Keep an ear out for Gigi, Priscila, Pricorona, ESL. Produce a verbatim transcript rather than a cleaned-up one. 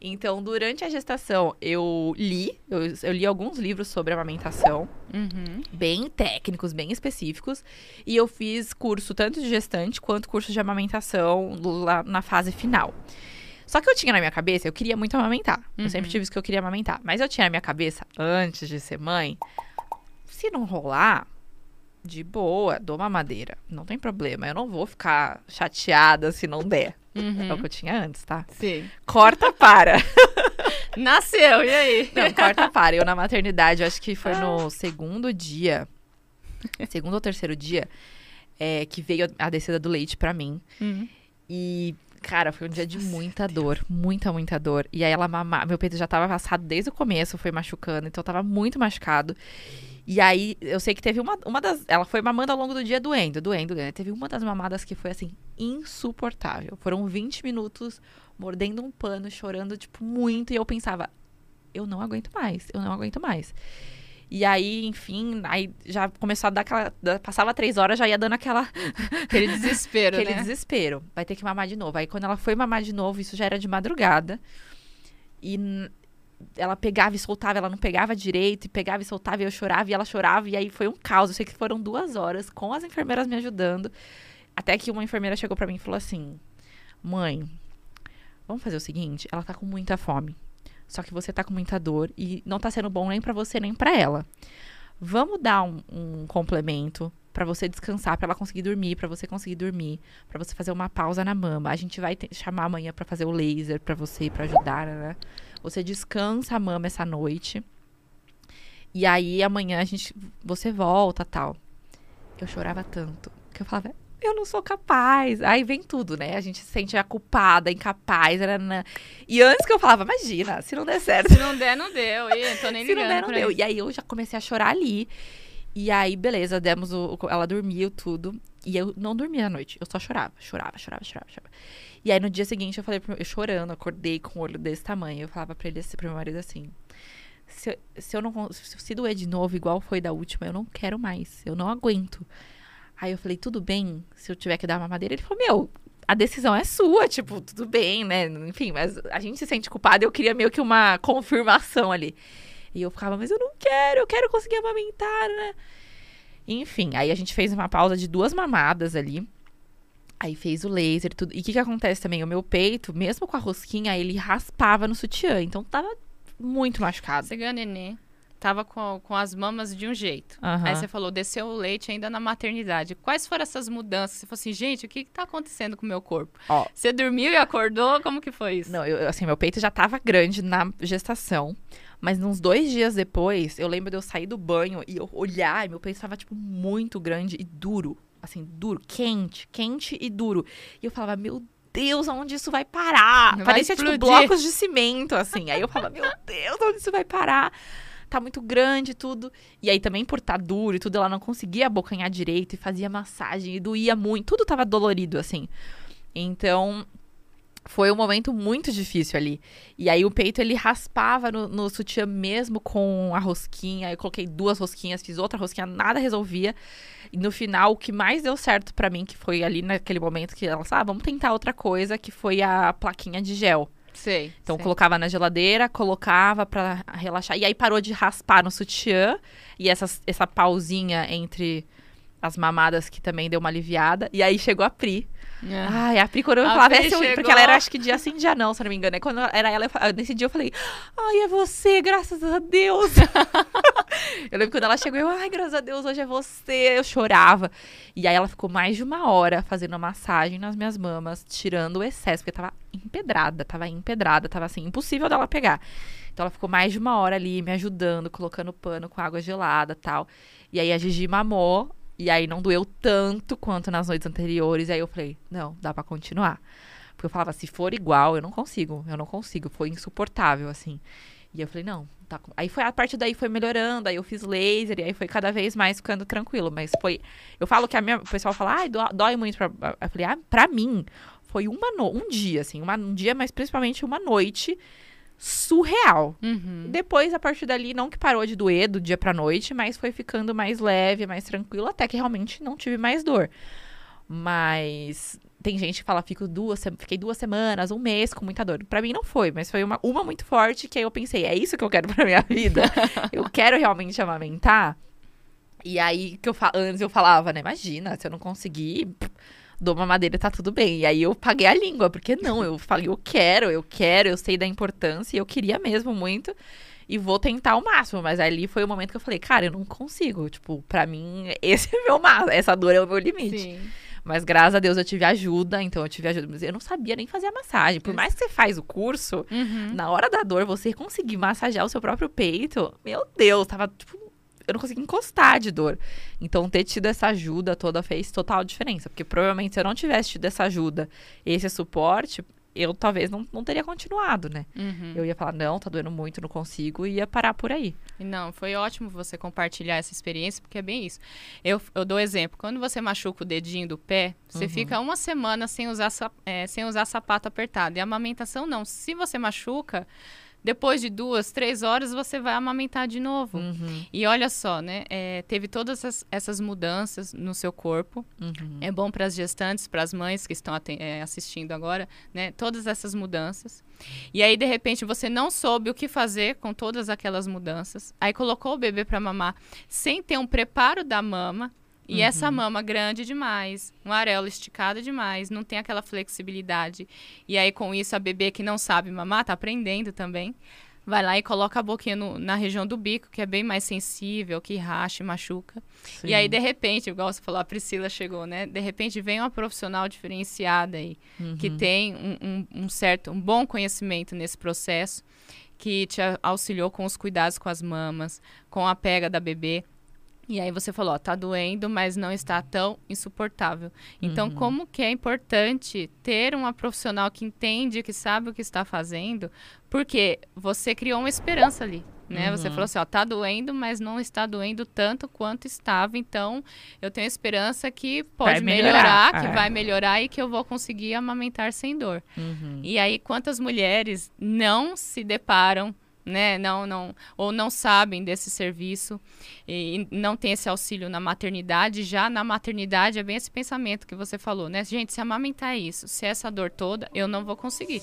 Então, durante a gestação, eu li, eu, eu li alguns livros sobre amamentação, uhum. bem técnicos, bem específicos, e eu fiz curso tanto de gestante quanto curso de amamentação lá na fase final. Só que eu tinha na minha cabeça, eu queria muito amamentar. Uhum. Eu sempre tive isso que eu queria amamentar. Mas eu tinha na minha cabeça, antes de ser mãe, se não rolar, de boa, dou mamadeira. Não tem problema, eu não vou ficar chateada se não der. Uhum. É o que eu tinha antes, tá? Sim. Corta, para. Nasceu, e aí? Não, corta, para. Eu na maternidade, eu acho que foi ah. no segundo dia, segundo ou terceiro dia, é, que veio a descida do leite pra mim. Uhum. E... cara, foi um dia de muita dor, muita, muita dor. E aí ela mamava, meu peito já tava amassado desde o começo, foi machucando, então eu tava muito machucado. E aí, eu sei que teve uma, uma das... ela foi mamando ao longo do dia, doendo, doendo, doendo. Teve uma das mamadas que foi, assim, insuportável. Foram vinte minutos, mordendo um pano, chorando, tipo, muito. E eu pensava, eu não aguento mais, eu não aguento mais. E aí, enfim, aí já começou a dar aquela... passava três horas, já ia dando aquela... aquele desespero, aquele né? Aquele desespero. Vai ter que mamar de novo. Aí, quando ela foi mamar de novo, isso já era de madrugada. E ela pegava e soltava, ela não pegava direito. E pegava e soltava, e eu chorava, e ela chorava. E aí, foi um caos. Eu sei que foram duas horas, com as enfermeiras me ajudando. Até que uma enfermeira chegou pra mim e falou assim... mãe, vamos fazer o seguinte, ela tá com muita fome. Só que você tá com muita dor e não tá sendo bom nem pra você, nem pra ela. Vamos dar um, um complemento pra você descansar, pra ela conseguir dormir, pra você conseguir dormir, pra você fazer uma pausa na mama. A gente vai te- chamar amanhã pra fazer o laser pra você, pra ajudar, né? Você descansa a mama essa noite. E aí, amanhã, a gente, você volta, tal. Eu chorava tanto, que eu falava... eu não sou capaz. Aí vem tudo, né? A gente se sente a culpada, incapaz. Nanana. E antes que eu falava, imagina, se não der certo. Se não der, não deu. Ih, tô nem ligando. Se não der, não deu. Isso. E aí eu já comecei a chorar ali. E aí, beleza, demos o, o, ela dormiu tudo. E eu não dormia à noite. Eu só chorava, chorava, chorava, chorava, chorava. E aí no dia seguinte eu falei pro meu, eu chorando, acordei com o olho desse tamanho. Eu falava pra ele, pro meu marido assim... Se, se eu não se, se doer de novo, igual foi da última, eu não quero mais. Eu não aguento. Aí eu falei, tudo bem, se eu tiver que dar mamadeira? Ele falou, meu, a decisão é sua, tipo, tudo bem, né? Enfim, mas a gente se sente culpada, eu queria meio que uma confirmação ali. E eu ficava, mas eu não quero, eu quero conseguir amamentar, né? Enfim, aí a gente fez uma pausa de duas mamadas ali. Aí fez o laser e tudo. E o que que acontece também? O meu peito, mesmo com a rosquinha, ele raspava no sutiã. Então tava muito machucado. Você ganha nenê. Tava com, com as mamas de um jeito. Uhum. Aí você falou, desceu o leite ainda na maternidade. Quais foram essas mudanças? Você falou assim, gente, o que que tá acontecendo com o meu corpo? Ó, você dormiu e acordou? Como que foi isso? Não, eu, assim, meu peito já tava grande na gestação. Mas uns dois dias depois, eu lembro de eu sair do banho e eu olhar. E meu peito tava, tipo, muito grande e duro. Assim, duro, quente, quente e duro. E eu falava, meu Deus. Deus, aonde isso vai parar? Vai Parecia, explodir. Tipo, blocos de cimento, assim. Aí eu falava, meu Deus, aonde isso vai parar? Tá muito grande e tudo. E aí também por estar duro e tudo, ela não conseguia abocanhar direito e fazia massagem e doía muito. Tudo tava dolorido, assim. Então, foi um momento muito difícil ali. E aí o peito, ele raspava no, no sutiã mesmo com a rosquinha. Eu coloquei duas rosquinhas, fiz outra rosquinha, nada resolvia. E no final, o que mais deu certo pra mim, que foi ali naquele momento que ela falou, ah, vamos tentar outra coisa, que foi a plaquinha de gel. Sei, então, sei. Colocava na geladeira, colocava pra relaxar. E aí, parou de raspar no sutiã. E essas, essa pausinha entre as mamadas que também deu uma aliviada. E aí, chegou a Pri. É. Ai, a Pricorona falava, Pri chegou... porque ela era, acho que dia sim, dia não, se não me engano. E quando era ela, eu, nesse dia eu falei, ai, é você, graças a Deus. Eu lembro quando ela chegou, eu, ai, graças a Deus, hoje é você. Eu chorava. E aí, ela ficou mais de uma hora fazendo a massagem nas minhas mamas, tirando o excesso, porque tava... empedrada, tava empedrada, tava assim, impossível dela pegar. Então ela ficou mais de uma hora ali me ajudando, colocando pano com água gelada e tal. E aí a Gigi mamou, e aí não doeu tanto quanto nas noites anteriores. E aí eu falei, não, dá pra continuar. Porque eu falava, se for igual, eu não consigo, eu não consigo. Foi insuportável, assim. E eu falei, não, tá. Aí foi, a partir daí foi melhorando, aí eu fiz laser, e aí foi cada vez mais ficando tranquilo. Mas foi, eu falo que a minha, o pessoal fala, ai, dói muito pra... Eu falei, ah, pra mim... foi uma no... um dia, assim, uma... um dia, mas principalmente uma noite surreal. Uhum. Depois, a partir dali, não que parou de doer do dia pra noite, mas foi ficando mais leve, mais tranquilo, até que realmente não tive mais dor. Mas tem gente que fala, Fico duas, fiquei duas semanas, um mês com muita dor. Pra mim não foi, mas foi uma, uma muito forte, que aí eu pensei, é isso que eu quero pra minha vida? Eu quero realmente amamentar? E aí, que eu fa... antes eu falava, né, imagina, se eu não conseguir, pff, dou uma mamadeira e tá tudo bem. E aí eu paguei a língua, porque não, eu falei, eu quero, eu quero, eu sei da importância, e eu queria mesmo muito. E vou tentar o máximo, mas ali foi o momento que eu falei, cara, eu não consigo. Tipo, pra mim, esse é meu máximo, essa dor é o meu limite. Sim. Mas graças a Deus eu tive ajuda, então eu tive ajuda. Mas eu não sabia nem fazer a massagem. Por mais que você faz o curso, uhum. na hora da dor, você conseguir massagear o seu próprio peito, meu Deus, tava, tipo, eu não conseguia encostar de dor. Então, ter tido essa ajuda toda fez total diferença. Porque provavelmente se eu não tivesse tido essa ajuda, esse suporte... eu talvez não, não teria continuado, né? Uhum. Eu ia falar, não, tá doendo muito, não consigo, e ia parar por aí. Não, foi ótimo você compartilhar essa experiência, porque é bem isso. Eu, eu dou exemplo, quando você machuca o dedinho do pé, você uhum. fica uma semana sem usar, é, sem usar sapato apertado. E a amamentação, não. Se você machuca, depois de duas, três horas, você vai amamentar de novo. Uhum. E olha só, né? É, teve todas essas, essas mudanças no seu corpo. Uhum. É bom para as gestantes, para as mães que estão é, assistindo agora, né? Todas essas mudanças. E aí, de repente, você não soube o que fazer com todas aquelas mudanças. Aí colocou o bebê para mamar sem ter um preparo da mama. E uhum. essa mama grande demais, uma areola esticada demais, não tem aquela flexibilidade. E aí, com isso, a bebê que não sabe mamar, tá aprendendo também, vai lá e coloca a boquinha no, na região do bico, que é bem mais sensível, que racha e machuca. Sim. E aí, de repente, igual você falou, a Priscila chegou, né? De repente, vem uma profissional diferenciada aí, uhum. que tem um, um, um certo, um bom conhecimento nesse processo, que te auxiliou com os cuidados com as mamas, com a pega da bebê. E aí você falou, ó, tá doendo, mas não está tão insuportável. Então, uhum. como que é importante ter uma profissional que entende, que sabe o que está fazendo, porque você criou uma esperança ali, né? Uhum. Você falou assim, ó, tá doendo, mas não está doendo tanto quanto estava. Então, eu tenho esperança que pode vai melhorar, melhorar ah, que é. vai melhorar e que eu vou conseguir amamentar sem dor. Uhum. E aí, quantas mulheres não se deparam, né? Não, não, ou não sabem desse serviço e não tem esse auxílio na maternidade. Já na maternidade é bem esse pensamento que você falou, né? Gente, se amamentar é isso, se é essa dor toda, eu não vou conseguir.